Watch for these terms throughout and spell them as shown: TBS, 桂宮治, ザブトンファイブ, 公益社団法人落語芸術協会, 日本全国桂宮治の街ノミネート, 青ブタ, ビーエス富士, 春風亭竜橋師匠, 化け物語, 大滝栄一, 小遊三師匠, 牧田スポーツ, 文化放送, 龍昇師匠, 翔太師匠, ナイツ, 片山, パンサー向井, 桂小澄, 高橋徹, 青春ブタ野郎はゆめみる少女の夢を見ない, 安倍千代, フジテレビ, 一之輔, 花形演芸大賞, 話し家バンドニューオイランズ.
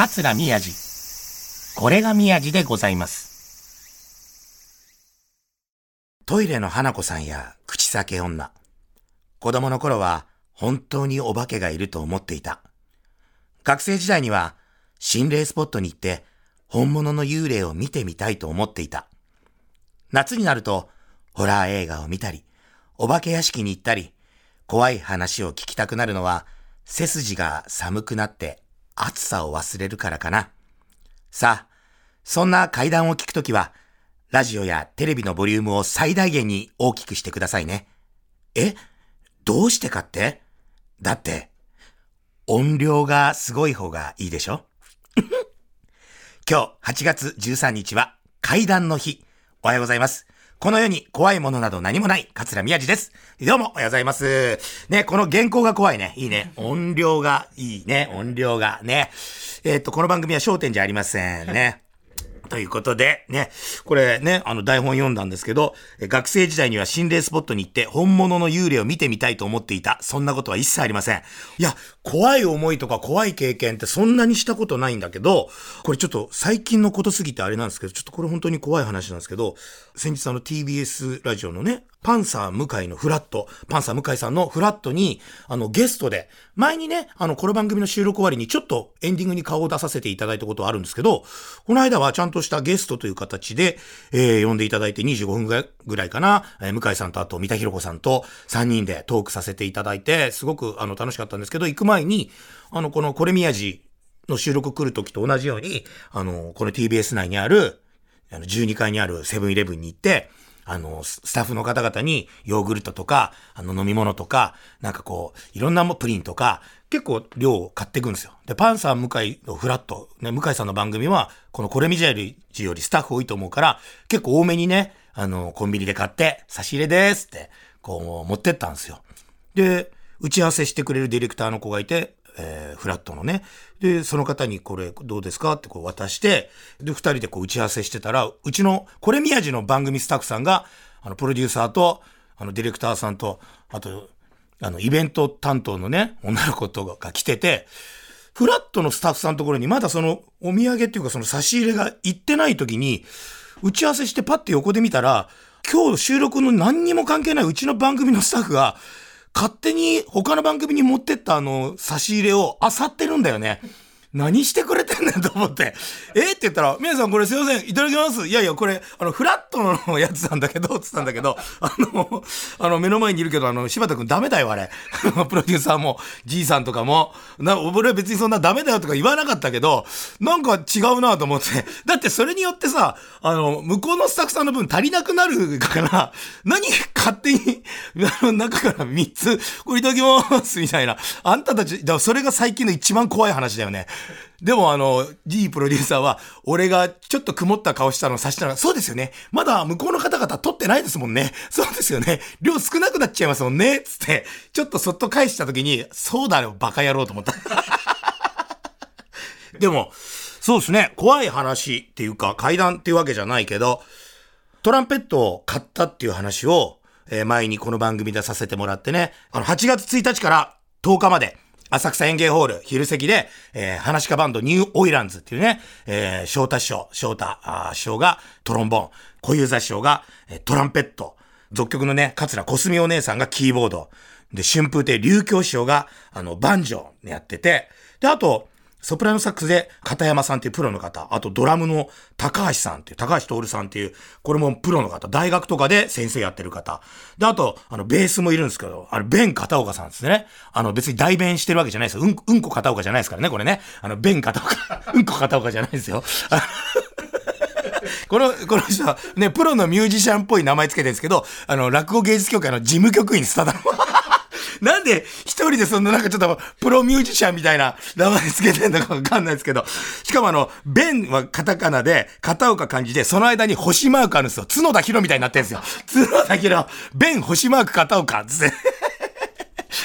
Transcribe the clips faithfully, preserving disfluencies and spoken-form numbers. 桂宮治、これが宮治でございます。トイレの花子さんや口裂け女、子供の頃は本当にお化けがいると思っていた。学生時代には心霊スポットに行って本物の幽霊を見てみたいと思っていた。夏になるとホラー映画を見たり、お化け屋敷に行ったり、怖い話を聞きたくなるのは背筋が寒くなって暑さを忘れるからかな。さあ、そんな怪談を聞くときはラジオやテレビのボリュームを最大限に大きくしてくださいね。え、どうしてかって？だって音量がすごい方がいいでしょ今日はちがつじゅうさんにちは怪談の日。おはようございます。この世に怖いものなど何もない桂宮治です。どうもおはようございます。ね、この原稿が怖いね。いいね。音量がいいね。音量がね。えー、っと、この番組は焦点じゃありませんね。ということで、ね、これね、あの台本読んだんですけど、学生時代には心霊スポットに行って本物の幽霊を見てみたいと思っていた。そんなことは一切ありません。いや、怖い思いとか怖い経験ってそんなにしたことないんだけど、これちょっと最近のことすぎてあれなんですけど、ちょっとこれ本当に怖い話なんですけど、先日あの ティービーエス ラジオのね、パンサー向井のフラット、パンサー向井さんのフラットに、あのゲストで、前にね、あのこの番組の収録終わりにちょっとエンディングに顔を出させていただいたことはあるんですけど、この間はちゃんとしたゲストという形で、えー、呼んでいただいてにじゅうごふんぐらいかな、えー、向井さんとあと三田寛子さんとさんにんでトークさせていただいて、すごくあの楽しかったんですけど、行く前に、あのこのこれ宮治の収録来る時と同じように、あのこの ティービーエス 内にある、あのじゅうにかいにあるセブンイレブンに行って、あの、スタッフの方々にヨーグルトとか、あの飲み物とか、なんかこう、いろんなプリンとか、結構量を買っていくんですよ。で、パンサー向井のフラット、ね、向井さんの番組は、このこれみじゃりよりスタッフ多いと思うから、結構多めにね、あの、コンビニで買って、差し入れですって、こう、持ってったんですよ。で、打ち合わせしてくれるディレクターの子がいて、えー、フラットのね。で、その方にこれどうですかってこう渡して、で、二人でこう打ち合わせしてたら、うちの、これ宮治の番組スタッフさんが、あの、プロデューサーと、あの、ディレクターさんと、あと、あの、イベント担当のね、女の子とかが来てて、フラットのスタッフさんのところにまだその、お土産っていうかその差し入れが行ってない時に、打ち合わせしてパッて横で見たら、今日収録の何にも関係ないうちの番組のスタッフが、勝手に他の番組に持ってったあの差し入れを漁ってるんだよね。何してくれてんだと思って。えって言ったら、皆さんこれすいません、いただきます。いやいや、これ、あの、フラットのやつなんだけど、つったんだけど、あの、あの、目の前にいるけど、あの、柴田くんダメだよ、あれ。プロデューサーも、じいさんとかも、な、俺は別にそんなダメだよとか言わなかったけど、なんか違うなと思って。だってそれによってさ、あの、向こうのスタッフさんの分足りなくなるから、何勝手に、あの、中からみっつ、これいただきます、みたいな。あんたたち、だからそれが最近の一番怖い話だよね。でもあの、G プロデューサーは、俺がちょっと曇った顔したのさしたら、そうですよね。まだ向こうの方々撮ってないですもんね。そうですよね。量少なくなっちゃいますもんね。つって、ちょっとそっと返した時に、そうだよ、バカ野郎と思った。でも、そうですね。怖い話っていうか、怪談っていうわけじゃないけど、トランペットを買ったっていう話を、えー、前にこの番組でさせてもらってね、あの、はちがつついたちからとおかまで、浅草演芸ホール、昼席で、えー、話し家バンドニューオイランズっていうね、えー、翔太師匠、翔太師匠がトロンボーン、小遊三師匠が、えー、トランペット、俗曲のね、桂小澄お姉さんがキーボード、で、春風亭竜橋師匠が、あの、バンジョーやってて、で、あと、ソプラノサックスで片山さんっていうプロの方、あとドラムの高橋さんっていう、高橋徹さんっていう、これもプロの方、大学とかで先生やってる方。で、あと、あの、ベースもいるんですけど、あの、ベン片岡さんですね。あの、別に代弁してるわけじゃないですよ。うん、うんこ片岡じゃないですからね、これね。あの、ベン片岡、うんこ片岡じゃないですよ。この、この人は、ね、プロのミュージシャンっぽい名前つけてるんですけど、あの、落語芸術協会の事務局員です、ただの。なんで一人でそんななんかちょっとプロミュージシャンみたいな名前つけてんのかわかんないですけど、しかもあの、ベンはカタカナで、片岡漢字で、その間に星マークあるんですよ。角田博みたいになってるんですよ。角田博、ベン星マーク片岡つって。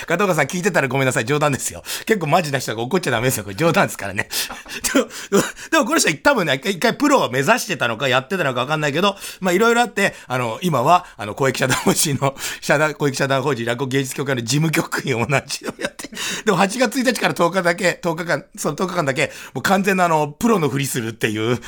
片岡さん聞いてたらごめんなさい、冗談ですよ。結構マジな人が怒っちゃダメですよ、これ冗談ですからね。でもこの人は多分ね、一回プロを目指してたのかやってたのかわかんないけど、まあいろいろあって、あの、今は、あの、公益社団法人の、社団、公益社団法人落語芸術協会の事務局員を同じのやってでもはちがつついたちからとおかだけ、とおかかん、そのとおかかんだけ、もう完全なあの、プロのふりするっていう。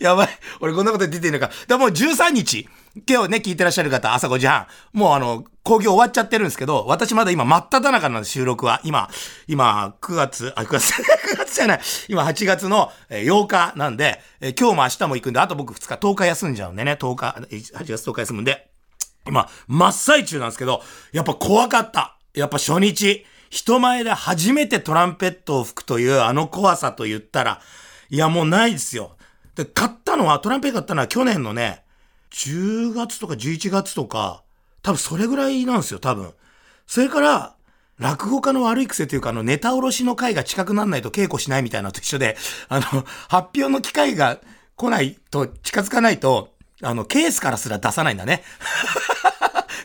やばい。俺こんなこと出てるのか。だもうじゅうさんにち、今日ね、聞いてらっしゃる方、朝ごじはん、もうあの、興行終わっちゃってるんですけど、私まだ今、真っ只中なんです、収録は。今、今、くがつ、あ、くがつ、くがつじゃない。今、はちがつのようかなんで、え今日も明日も行くんで、あと僕ふつか、とおか休んじゃうんでね、とおか、はちがつとおか休むんで、今、真っ最中なんですけど、やっぱ怖かった。やっぱ初日、人前で初めてトランペットを吹くという、あの怖さと言ったら、いや、もうないですよ。で、買ったのは、トランペット買ったのは去年のね、じゅうがつとかじゅういちがつとか、多分それぐらいなんですよ、多分。それから、落語家の悪い癖というか、あの、ネタおろしの回が近くならないと稽古しないみたいなのと一緒で、あの、発表の機会が来ないと、近づかないと、あの、ケースからすら出さないんだね。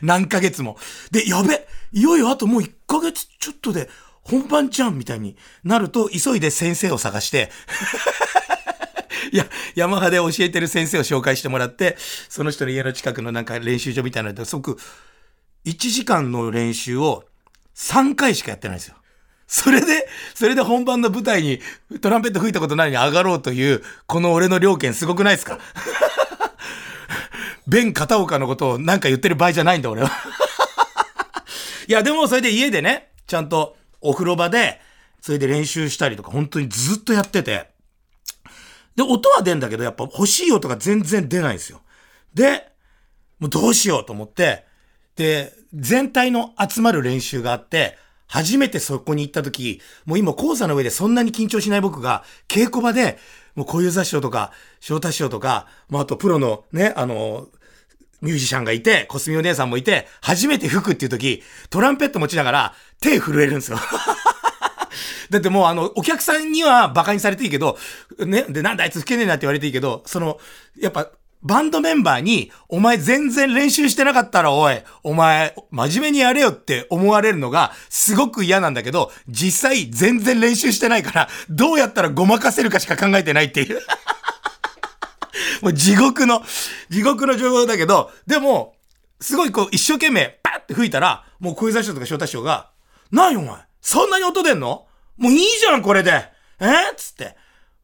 何ヶ月も。で、やべ、いよいよあともういっかげつちょっとで、本番じゃんみたいになると、急いで先生を探して、いや、山派で教えてる先生を紹介してもらって、その人の家の近くのなんか練習場みたいなので、即、いちじかんの練習をさんかいしかやってないんですよ。それで、それで本番の舞台にトランペット吹いたことないのに上がろうという、この俺の了見すごくないですか？ベン片岡のことをなんか言ってる場合じゃないんだ、俺は。いや、でもそれで家でね、ちゃんとお風呂場で、それで練習したりとか、本当にずっとやってて、で、音は出んだけど、やっぱ欲しい音が全然出ないんですよ。で、もうどうしようと思って、で、全体の集まる練習があって、初めてそこに行った時、もう今講座の上でそんなに緊張しない僕が、稽古場で、もう小遊三師匠とか、昇太師匠とか、まあ、あとプロのね、あの、ミュージシャンがいて、コスミお姉さんもいて、初めて吹くっていう時、トランペット持ちながら、手震えるんですよ。だってもうあの、お客さんには馬鹿にされていいけど、ね、で、なんであいつ吹けねえなって言われていいけど、その、やっぱ、バンドメンバーに、お前全然練習してなかったら、おい、お前、真面目にやれよって思われるのが、すごく嫌なんだけど、実際、全然練習してないから、どうやったらごまかせるかしか考えてないっていう。もう地獄の、地獄の情報だけど、でも、すごいこう、一生懸命、パッって吹いたら、もう小遊三師匠とか昇太師匠が、何お前、そんなに音出んの？もういいじゃんこれでえー、つって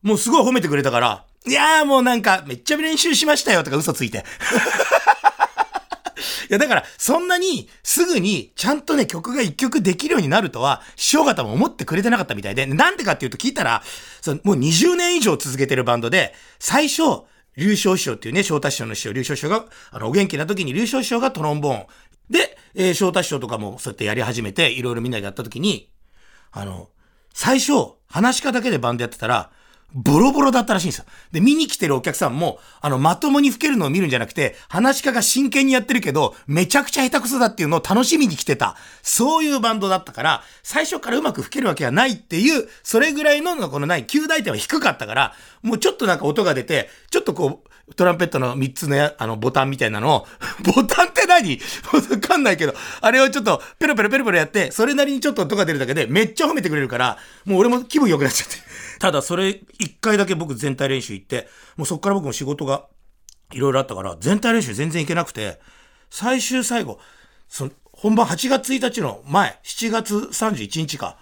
もうすごい褒めてくれたから、いやーもうなんかめっちゃ練習しましたよとか嘘ついていやだからそんなにすぐにちゃんとね曲が一曲できるようになるとは師匠方も思ってくれてなかったみたいで、なんでかっていうと聞いたら、そのもうにじゅうねん以上続けてるバンドで、最初龍昇師匠っていうね、昇太師匠の師匠龍昇師匠があのお元気な時に龍昇師匠がトロンボーンで、えー、昇太師匠とかもそうやってやり始めて、いろいろみんなでやった時にあの最初、話し家だけでバンドやってたら、ボロボロだったらしいんですよ。で、見に来てるお客さんも、あの、まともに吹けるのを見るんじゃなくて、話し家が真剣にやってるけど、めちゃくちゃ下手くそだっていうのを楽しみに来てた。そういうバンドだったから、最初からうまく吹けるわけはないっていう、それぐらいの、このない、及第点は低かったから、もうちょっとなんか音が出て、ちょっとこう、トランペットのみっつのあのボタンみたいなのをボタンって何？わかんないけど、あれをちょっとペロペロペロペロやって、それなりにちょっと音が出るだけでめっちゃ褒めてくれるから、もう俺も気分良くなっちゃってただそれいっかいだけ僕全体練習行って、もうそっから僕も仕事がいろいろあったから全体練習全然行けなくて、最終最後その本番はちがつついたちの前、しちがつさんじゅういちにちか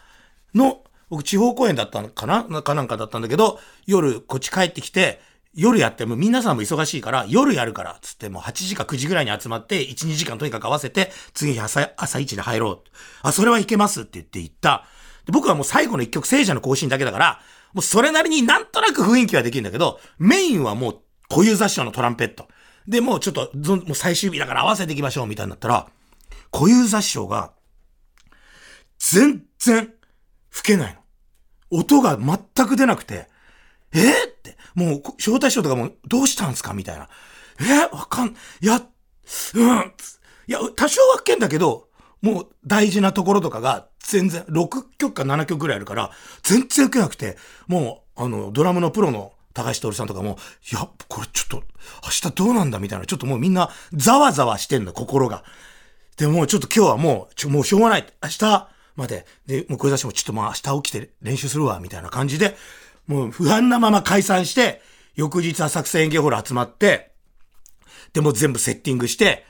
の僕地方公演だったのかなかなんかだったんだけど、夜こっち帰ってきて、夜やっても皆さんも忙しいから夜やるからつって、もうはちじかくじぐらいに集まっていち、にじかんとにかく合わせて、次朝朝いちで入ろう、あそれはいけますって言って行った。で僕はもう最後のいっきょく聖者の行進だけだから、もうそれなりになんとなく雰囲気はできるんだけど、メインはもう小遊三師匠のトランペットで、もうちょっともう最終日だから合わせていきましょうみたいになったら、小遊三師匠が全然吹けないの、音が全く出なくて、えー、ってもう昇太師匠とかもどうしたんですかみたいな、えー、わかんいやうんいや多少はけんだけど、もう大事なところとかが全然ろっきょくかななきょくぐらいあるから全然受けなくて、もうあのドラムのプロの高橋徹さんとかも、いやこれちょっと明日どうなんだみたいな、ちょっともうみんなざわざわしてんだ心が。でもうちょっと今日はもうちょもうしょうがない、明日まででもう小出しもちょっとまあ明日起きて練習するわみたいな感じで。もう不安なまま解散して、翌日は浅草演芸ホール集まって、でも全部セッティングして、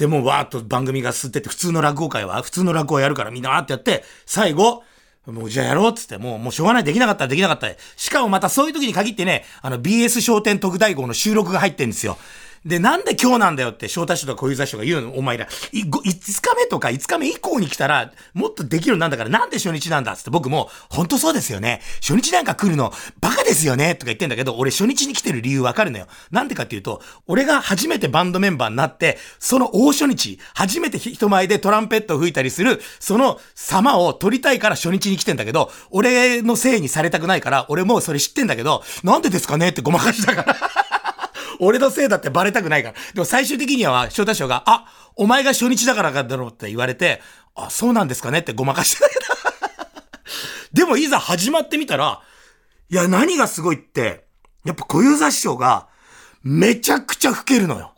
でもうわーっと番組が吸ってって、普通の落語会は普通の落語をやるからみんなわーってやって、最後もうじゃあやろうっつって、もうもうしょうがない、できなかったらできなかったで、しかもまたそういう時に限ってね、あの ビーエス 笑点特大号の収録が入ってんですよ。で、なんで今日なんだよって、招待所とか小遊三師匠が言うの、お前ら、い、いつかめとかいつかめ以降に来たら、もっとできるようになるんだから、なんで初日なんだっつって、僕も、ほんとそうですよね。初日なんか来るの、バカですよねとか言ってんだけど、俺初日に来てる理由わかるのよ。なんでかっていうと、俺が初めてバンドメンバーになって、その大初日、初めて人前でトランペットを吹いたりする、その様を撮りたいから初日に来てんだけど、俺のせいにされたくないから、俺もそれ知ってんだけど、なんでですかねってごまかしたから。俺のせいだってバレたくないから。でも最終的には翔太師匠が、あ、お前が初日だからかだろうって言われて、あ、そうなんですかねってごまかしてたけど。でもいざ始まってみたら、いや何がすごいって、やっぱ小遊三師匠がめちゃくちゃ老けるのよ。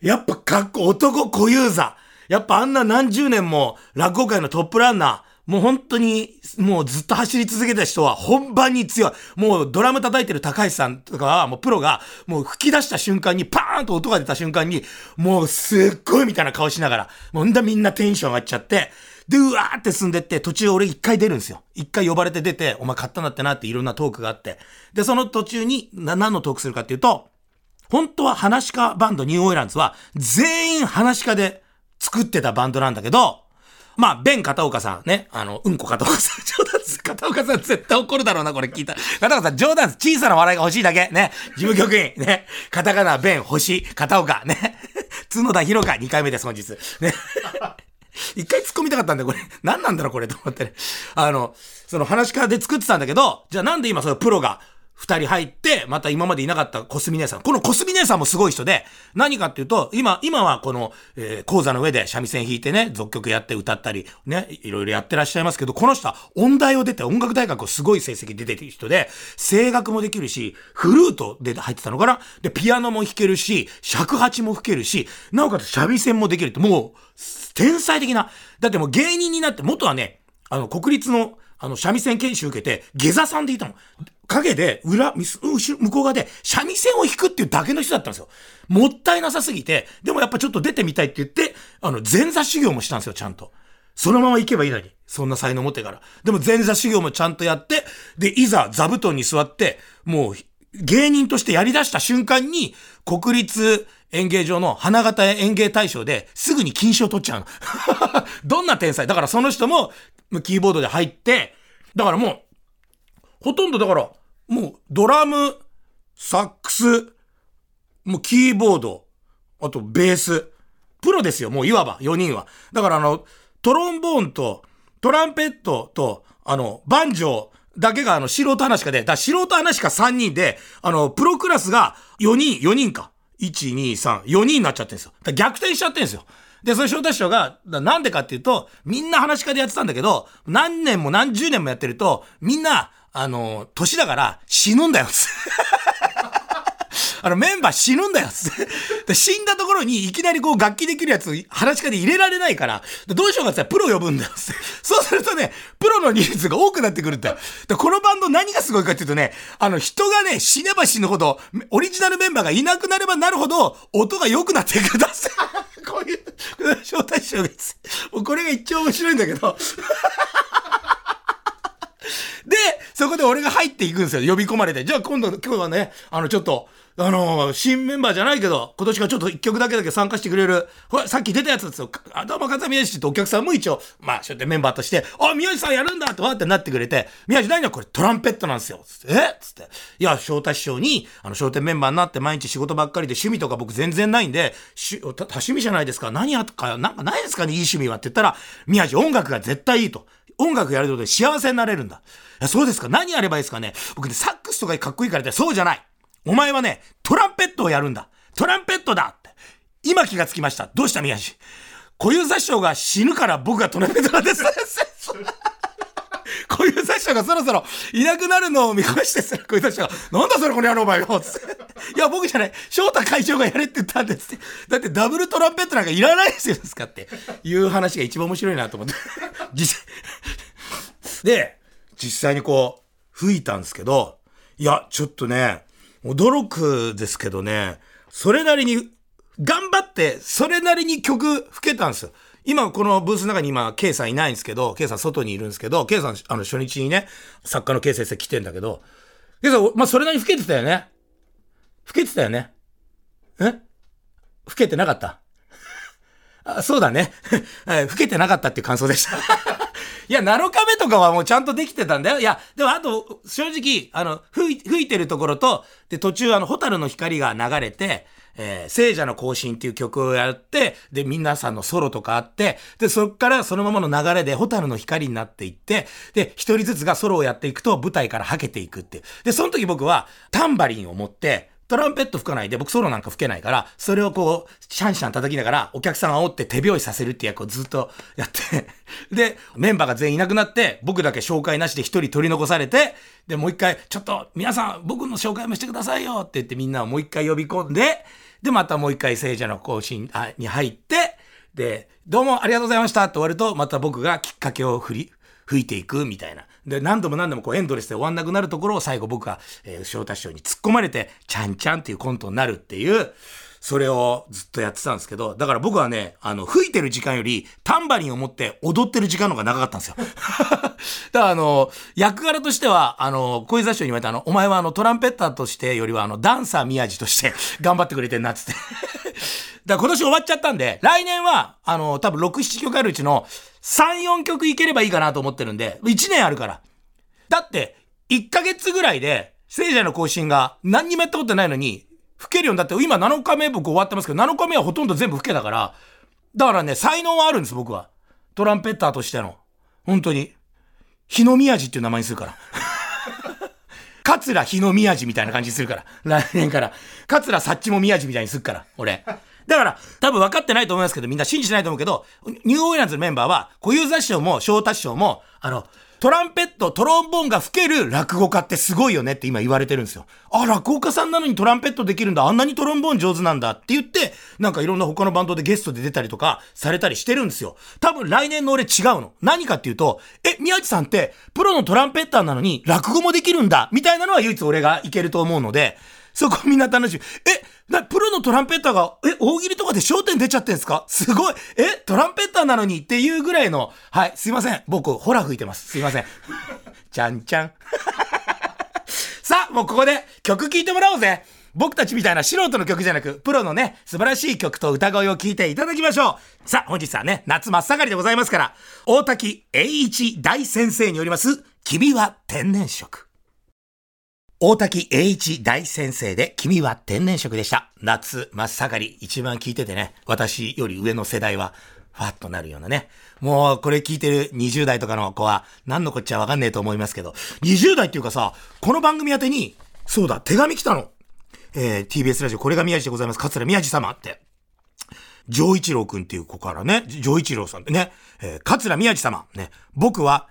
やっぱかっこ、男小遊三。やっぱあんな何十年も落語界のトップランナー。もう本当に、もうずっと走り続けた人は本番に強い。もうドラム叩いてる高橋さんとかは、もうプロが、もう吹き出した瞬間に、パーンと音が出た瞬間に、もうすっごいみたいな顔しながら、もうみんなテンション上がっちゃって、で、うわーって進んでって、途中俺一回出るんですよ。一回呼ばれて出て、お前買ったなってなっていろんなトークがあって。で、その途中に、な、何のトークするかっていうと、本当は噺家バンドニューオイランズは、全員噺家で作ってたバンドなんだけど、まあ、ベン片岡さんね、あの、うんこ片岡さん、冗談です。片岡さん絶対怒るだろうな、これ聞いた。片岡さん、冗談です。小さな笑いが欲しいだけ。ね。事務局員。ね。カタカナ、ベン、星、片岡。ね。角田博香、にかいめです、本日。ね。一回突っ込みたかったんだよ、これ。何なんだろう、これ、と思ってね。あの、その話からで作ってたんだけど、じゃあなんで今、そのプロが、二人入って、また今までいなかったコスミ姉さん。このコスミ姉さんもすごい人で、何かっていうと、今、今はこの、えー、講座の上で三味線弾いてね、俗曲やって歌ったり、ね、いろいろやってらっしゃいますけど、この人は音大を出て音楽大学をすごい成績出てる人で、声楽もできるし、フルートで入ってたのかな？で、ピアノも弾けるし、尺八も吹けるし、なおかつ三味線もできるって、もう、天才的な。だってもう芸人になって、元はね、あの、国立の、あの、三味線研修受けて、下座さんでいたの。影で、裏、向こう側で、三味線を弾くっていうだけの人だったんですよ。もったいなさすぎて、でもやっぱちょっと出てみたいって言って、あの、前座修行もしたんですよ、ちゃんと。そのまま行けばいいのに。そんな才能持ってから。でも前座修行もちゃんとやって、で、いざ座布団に座って、もう、芸人としてやり出した瞬間に、国立演芸場の花形演芸大賞ですぐに金賞取っちゃうの。どんな天才。だからその人も、キーボードで入って、だからもう、ほとんどだから、もうドラム、サックス、もうキーボード、あとベース、プロですよ、もういわばよにんは。だからあの、トロンボーンとトランペットと、あの、バンジョーだけがあの、素人話しかで、だから素人話しかさんにんで、あの、プロクラスがよにん、よにんか。いち、に、さん、よにんになっちゃってるんですよ。だから逆転しちゃってるんですよ。で、それ招待師匠が、なんでかっていうと、みんな話し家でやってたんだけど、何年も何十年もやってると、みんな、あの、年だから死ぬんだよ、つあの、メンバー死ぬんだよ、つって。死んだところにいきなりこう楽器できるやつ、話し家で入れられないから、どうしようかって言ったらプロ呼ぶんだよ、つって。そうするとね、プロの人数が多くなってくるんだよ。で、このバンド何がすごいかっていうとね、あの、人がね、死ねば死ぬほど、オリジナルメンバーがいなくなればなるほど、音が良くなっていくんだ、つって。こういう、招待師匠です。もうこれが一番面白いんだけど。で、そこで俺が入っていくんですよ。呼び込まれて。じゃあ今度、今日はね、あのちょっと、あのー、新メンバーじゃないけど、今年からちょっと一曲だけだけ参加してくれる、ほら、さっき出たやつですよ。あ、どうも、桂宮治ってお客さんも一応、まあ、そうやってメンバーとして、あ、宮治さんやるんだってわーってなってくれて、宮治何だこれトランペットなんですよ。つって、えつって。いや、翔太師匠に、あの、笑点メンバーになって毎日仕事ばっかりで趣味とか僕全然ないんで、し、多趣味じゃないですか。何やとか、なんかないですかね、いい趣味はって言ったら、宮治音楽が絶対いいと。音楽やることで幸せになれるんだ。いや、そうですか。何やればいいですかね。僕ね、サックスとかかっこいいからって、そうじゃない。お前はね、トランペットをやるんだ。トランペットだって。今気がつきました。どうした宮治。小遊三師匠が死ぬから僕がトランペットです。小遊三師匠がそろそろいなくなるのを見越してす小遊三師匠が、なんだそれこの野郎お前よ。いや、僕じゃない。翔太会長がやれって言ったんですって。だってダブルトランペットなんかいらないですよ。ですかっていう話が一番面白いなと思って。実際。で、実際にこう、吹いたんですけど、いや、ちょっとね、驚くですけどね、それなりに頑張ってそれなりに曲吹けたんですよ。今このブースの中に今 K さんいないんですけど、 K さん外にいるんですけど、 K さんあの初日にね作家の K 先生来てんだけど、 K さんまあそれなりに吹けてたよね。吹けてたよね。え？吹けてなかったあ、そうだね老けてなかったっていう感想でしたいやなのかめとかはもうちゃんとできてたんだよ。いやでもあと正直あの吹い、吹いてるところとで途中あの蛍の光が流れて、えー、聖者の行進っていう曲をやって、で皆さんのソロとかあって、でそっからそのままの流れで蛍の光になっていって、で一人ずつがソロをやっていくと舞台からはけていくっていう。でその時僕はタンバリンを持ってトランペット吹かないで、僕ソロなんか吹けないから、それをこう、シャンシャン叩きながら、お客さんを煽って手拍子させるって役をずっとやって、で、メンバーが全員いなくなって、僕だけ紹介なしで一人取り残されて、で、もう一回、ちょっと皆さん僕の紹介もしてくださいよって言ってみんなをもう一回呼び込んで、で、またもう一回聖者の行進に入って、で、どうもありがとうございましたって終わると、また僕がきっかけを振り、吹いていくみたいな。で、何度も何度もこうエンドレスで終わんなくなるところを最後僕が、えー、翔太師匠に突っ込まれて、ちゃんちゃんっていうコントになるっていう、それをずっとやってたんですけど、だから僕はね、あの、吹いてる時間よりタンバリンを持って踊ってる時間の方が長かったんですよ。だからあの、役柄としては、あの、小遊三師匠に言われたあの、お前はあの、トランペッターとしてよりはあの、ダンサー宮治として頑張ってくれてんなっつって。だから今年終わっちゃったんで、来年は、あの、多分ろく、ななきょくあるうちの、さん、よんきょくいければいいかなと思ってるんで、いちねんあるから。だって、いっかげつぐらいで、聖者の行進が何にもやったことないのに、吹けるようになって、今なのかめ僕終わってますけど、なのかめはほとんど全部吹けたから、だからね、才能はあるんです、僕は。トランペッターとしての。本当に。日の宮治っていう名前にするから。桂日の宮治みたいな感じにするから。来年から。桂サッチも宮治みたいにするから、俺。だから、多分分かってないと思いますけど、みんな信じてないと思うけど、ニューオーリアンズのメンバーは、小遊三師匠も翔太師匠も、あの、トランペット、トロンボーンが吹ける落語家ってすごいよねって今言われてるんですよ。あ、落語家さんなのにトランペットできるんだ、あんなにトロンボーン上手なんだって言って、なんかいろんな他のバンドでゲストで出たりとかされたりしてるんですよ。多分来年の俺違うの。何かっていうと、え、宮治さんってプロのトランペッターなのに落語もできるんだ、みたいなのは唯一俺がいけると思うので、そこみんな楽しみ。え、な、プロのトランペッターが、え、大喜利とかで焦点出ちゃってんすか？すごい。え、トランペッターなのにっていうぐらいの、はい、すいません。僕、ホラ吹いてます。すいません。ちゃんちゃん。さあ、もうここで曲聴いてもらおうぜ。僕たちみたいな素人の曲じゃなく、プロのね、素晴らしい曲と歌声を聴いていただきましょう。さあ、本日はね、夏真っ盛りでございますから、大滝栄一大先生によります、君は天然色。大滝栄一大先生で君は天然色でした。夏真っ盛り、一番聞いててね、私より上の世代はファッとなるようなね、もうこれ聞いてるにじゅうだいとかの子は何のこっちゃわかんねえと思いますけど、にじゅうだいっていうかさ、この番組宛てにそうだ手紙来たの、えー、ティービーエス ラジオこれが宮治でございます、桂宮治様って、丈一郎くんっていう子からね、丈一郎さんってね、えー、桂宮治様ね、僕は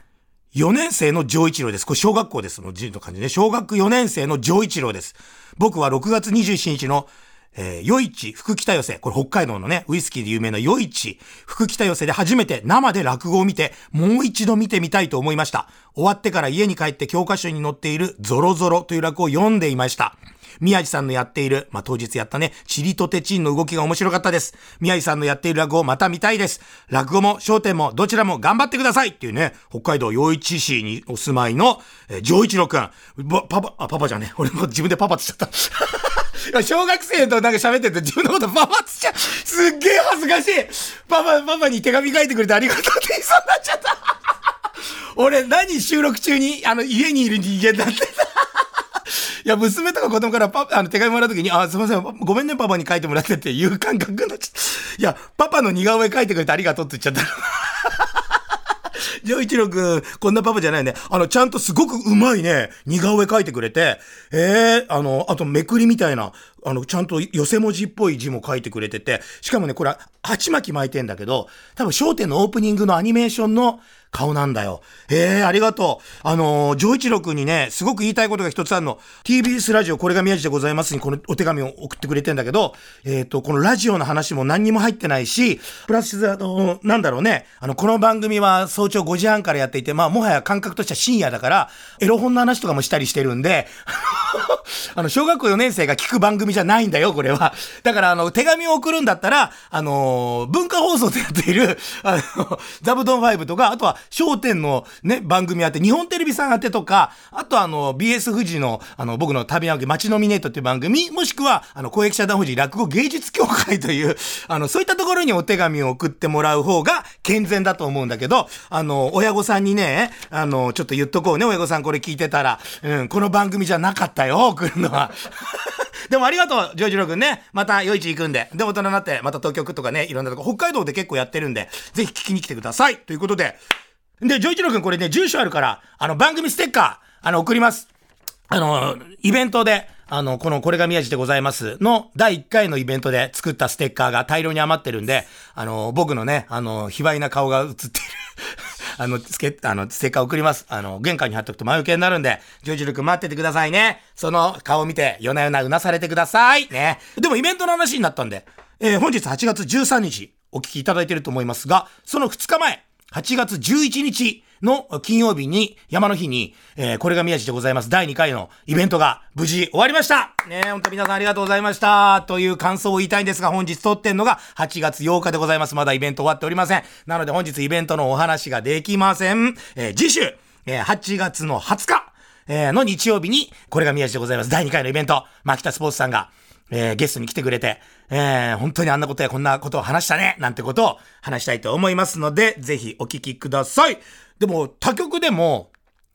よねんせいの丈一郎です。これ小学校です。の字の感じね。小学よねんせいの丈一郎です。僕はろくがつにじゅうしちにちの、えー、夜市福北寄せ。これ北海道のね、ウイスキーで有名な夜市福北寄せで初めて生で落語を見て、もう一度見てみたいと思いました。終わってから家に帰って教科書に載っているゾロゾロという落語を読んでいました。宮治さんのやっている、まあ、当日やったね、チリとテチンの動きが面白かったです。宮治さんのやっている落語をまた見たいです。落語も笑点もどちらも頑張ってくださいっていうね、北海道陽一市にお住まいの、えー、丈一郎くん。パパ、あ、パパじゃね。俺も自分でパパつっちゃった。小学生となんか喋ってて自分のことパパつっちゃう。すっげえ恥ずかしい。パパ、パパに手紙書いてくれてありがとうって言いそうになっちゃった。俺何収録中に、あの、家にいる人間だってた。いや、娘とか子供からパあの手紙もらうときに、あ、すいません、ごめんね、パパに書いてもらってっていう感覚になっちゃった。いや、パパの似顔絵書いてくれてありがとうって言っちゃった。丈一郎くん、こんなパパじゃないね。あの、ちゃんとすごくうまいね、似顔絵書いてくれて、ええー、あの、あとめくりみたいな、あの、ちゃんと寄せ文字っぽい字も書いてくれてて、しかもね、これは、鉢巻き巻いてんだけど、多分、笑点のオープニングのアニメーションの、顔なんだよ。ええー、ありがとう。あのー、丈一郎くんにね、すごく言いたいことが一つあるの。ティービーエス ラジオこれが宮治でございますにこのお手紙を送ってくれてんだけど、えっ、ー、と、このラジオの話も何にも入ってないし、プラス、あのー、なんだろうね、あの、この番組は早朝ごじはんからやっていて、まあ、もはや感覚としては深夜だから、エロ本の話とかもしたりしてるんで、あの小学校よねん生が聞く番組じゃないんだよこれは。だからあの手紙を送るんだったらあのー、文化放送でやっているあのザブトンファイブとか、あとは笑点のね番組あって日本テレビさんあってとか、あとあの ビーエス 富士のあの僕の旅なわけ街ノミネートっていう番組、もしくはあの公益社団富士落語芸術協会というあのそういったところにお手紙を送ってもらう方が健全だと思うんだけど、あの親御さんにねあのちょっと言っとこうね、親御さんこれ聞いてたら、うん、この番組じゃなかったよ送るのは。でもありがとう丈一郎くんね、また夜市行くんで、で大人になってまた東京とかねいろんなとこ北海道で結構やってるんでぜひ聞きに来てくださいということで、で丈一郎くんこれね住所あるからあの番組ステッカーあの送ります。あのイベントであのこのこれが宮治でございますのだいいっかいのイベントで作ったステッカーが大量に余ってるんで、あの僕のねあの卑猥な顔が映ってるあのつけあのステッカー送ります。あの玄関に貼っとくと前受けになるんで丈一郎くん待っててくださいね。その顔を見て夜な夜なうなされてくださいね。でもイベントの話になったんで、えー、本日はちがつじゅうさんにちお聞きいただいていると思いますが、そのふつかまえはちがつじゅういちにちの金曜日に山の日に、えー、これが宮治でございますだいにかいのイベントが無事終わりましたね。え本当皆さんありがとうございましたという感想を言いたいんですが、本日撮ってんのがはちがつようかでございます。まだイベント終わっておりません。なので本日イベントのお話ができません。えー、次週、えー、はちがつのはつか、えー、の日曜日にこれが宮治でございますだいにかいのイベント、牧田スポーツさんがえー、ゲストに来てくれて、えー、本当にあんなことやこんなことを話したねなんてことを話したいと思いますので、ぜひお聞きください。でも他局でも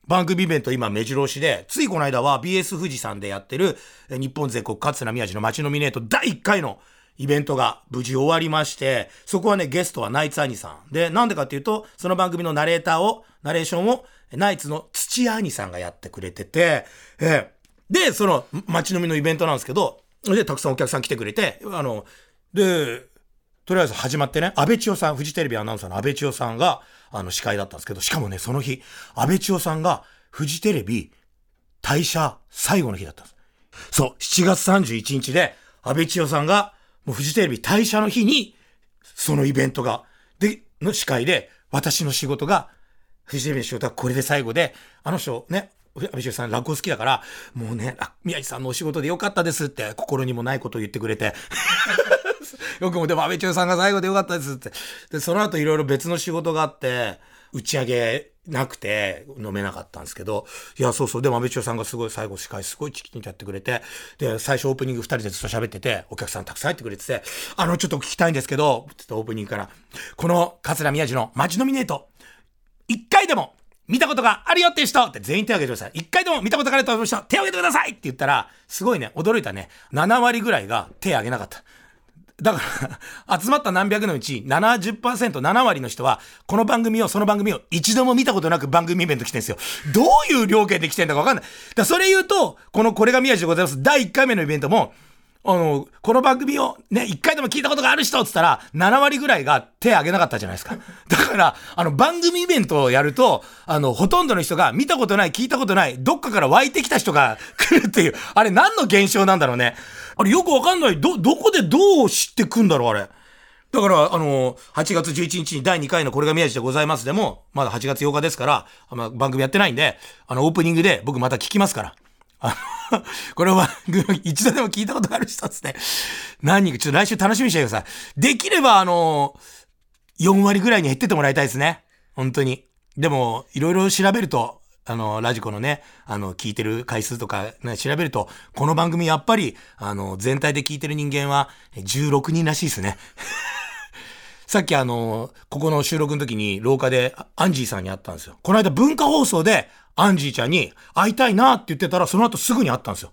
番組イベント今目白押しで、ついこの間は ビーエス 富士さんでやってる日本全国桂宮治の街ノミネートだいいっかいのイベントが無事終わりまして、そこはねゲストはナイツ兄さんで、なんでかっていうとその番組のナレーターをナレーションをナイツの土屋兄さんがやってくれてて、えー、でその街ノミのイベントなんですけど、でたくさんお客さん来てくれて、あのでとりあえず始まってね、安倍千代さんフジテレビアナウンサーの安倍千代さんがあの司会だったんですけど、しかもねその日安倍千代さんがフジテレビ退社最後の日だったんです。そうしちがつさんじゅういちにちで安倍千代さんがもうフジテレビ退社の日にそのイベントがでの司会で、私の仕事がフジテレビの仕事はこれで最後で、あの人ね安倍千代さん落語好きだからもうね宮治さんのお仕事でよかったですって心にもないことを言ってくれてよくもでも安倍千代さんが最後でよかったですって。でその後いろいろ別の仕事があって打ち上げなくて飲めなかったんですけど、いやそうそうでも安倍千代さんがすごい最後司会すごいチキンとやってくれて、で最初オープニングふたりでずっと喋っててお客さんたくさん入ってくれてて、あのちょっと聞きたいんですけどちょっとオープニングから、この桂宮治の街ノミネートいっかいでも見たことがあるよっていう人って全員手を挙げてください。一回でも見たことがあると思う人手を挙げてくださいって言ったら、すごいね驚いたねななわりぐらいが手を挙げなかった。だから集まった何百のうち ななじゅっパーセントななわりの人はこの番組をその番組を一度も見たことなく番組イベント来てるんですよ。どういう了見で来てるんだか分かんない。だからそれ言うとこのこれが宮治でございますだいいっかいめのイベントもあのこの番組をねいっかいでも聞いたことがある人っつったらななわりぐらいが手挙げなかったじゃないですか。だからあの番組イベントをやるとあのほとんどの人が見たことない聞いたことないどっかから湧いてきた人が来るっていう、あれ何の現象なんだろうね。あれよくわかんない ど, どこでどう知ってくんだろうあれ。だからあのはちがつじゅういちにちにだいにかいのこれが宮治でございますでもまだはちがつようかですからあんま番組やってないんで、あのオープニングで僕また聞きますからあのこれは一度でも聞いたことがある人ですね。何人かちょっと来週楽しみにしてください。できればあのよんわりぐらいに減っててもらいたいですね本当に。でもいろいろ調べるとあのラジコのねあの聞いてる回数とか、ね、調べるとこの番組やっぱりあの全体で聞いてる人間はじゅうろくにんらしいですねさっきあのここの収録の時に廊下でアンジーさんに会ったんですよ。この間文化放送でアンジーちゃんに会いたいなって言ってたらその後すぐに会ったんですよ。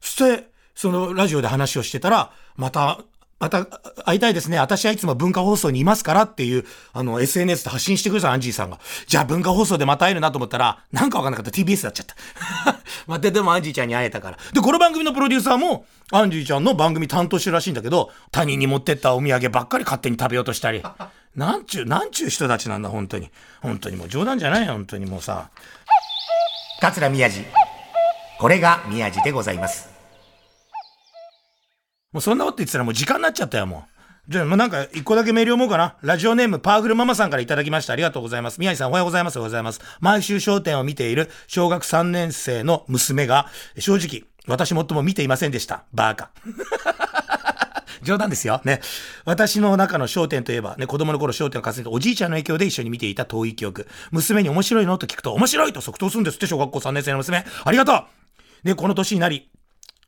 そしてそのラジオで話をしてたらまたまた会いたいですね私はいつも文化放送にいますからっていうあの エスエヌエス で発信してくれたアンジーさんが、じゃあ文化放送でまた会えるなと思ったらなんかわかんなかった ティービーエス だっちゃったまあででもアンジーちゃんに会えたから。でこの番組のプロデューサーもアンジーちゃんの番組担当してるらしいんだけど、他人に持ってったお土産ばっかり勝手に食べようとしたりなんちゅうなんちゅう人たちなんだ本当に本当にもう冗談じゃないよ本当にもうさ桂宮治これが宮治でございます。もうそんなこと言ってたらもう時間になっちゃったよもう。じゃあもうなんか一個だけメール読もうかな。ラジオネームパワフルママさんからいただきました。ありがとうございます。宮治さんおはようございます。おはようございます。毎週笑点を見ている小学さんねん生の娘が正直私もっとも見ていませんでした。バーカ。冗談ですよ。ね。私の中の焦点といえば、ね、子供の頃焦点を重ねておじいちゃんの影響で一緒に見ていた遠い記憶。娘に面白いのと聞くと、面白いと即答するんですって、小学校さんねん生の娘。ありがとう。ね、この年になり、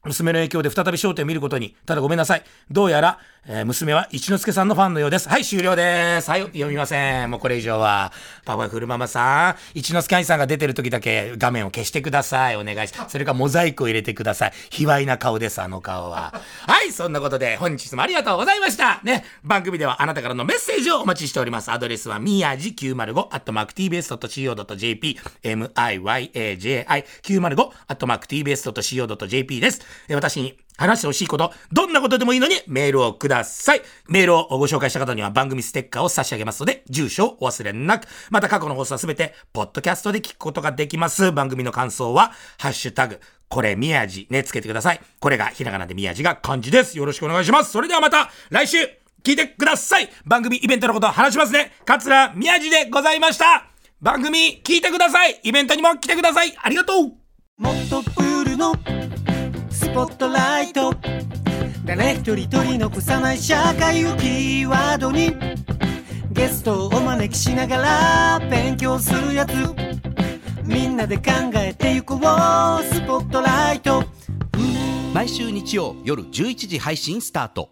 娘の影響で再び焦点を見ることに。ただごめんなさい。どうやら、えー、娘は一之輔さんのファンのようです。はい、終了です。はい、読みません。もうこれ以上は。パパフルママさん、一之輔兄さんが出てる時だけ画面を消してください。お願いします。それかモザイクを入れてください。卑猥な顔です、あの顔は。はい、そんなことで本日もありがとうございました。ね、番組ではあなたからのメッセージをお待ちしております。アドレスはみやじきゅうまるご アットマーク ティービーエス ドット シーオー ドット ジェーピー、ミヤジきゅうまるご アットマーク ティービーエス ドット シーオー ドット ジェーピー です。私に話してほしいこと、どんなことでもいいのにメールをください。メールをご紹介した方には番組ステッカーを差し上げますので、住所をお忘れなく。また過去の放送はすべて、ポッドキャストで聞くことができます。番組の感想は、ハッシュタグ、これ宮治ね、つけてください。これがひらがなで宮治が漢字です。よろしくお願いします。それではまた、来週、聞いてください。番組イベントのことを話しますね。桂宮治でございました。番組聞いてください。イベントにも来てください。ありがとう。もっとプールのスポットライト、誰一人取り残さない社会をキーワードに、ゲストをお招きしながら勉強するやつ、みんなで考えてゆこうスポットライト、毎週日曜夜じゅういちじ配信スタート。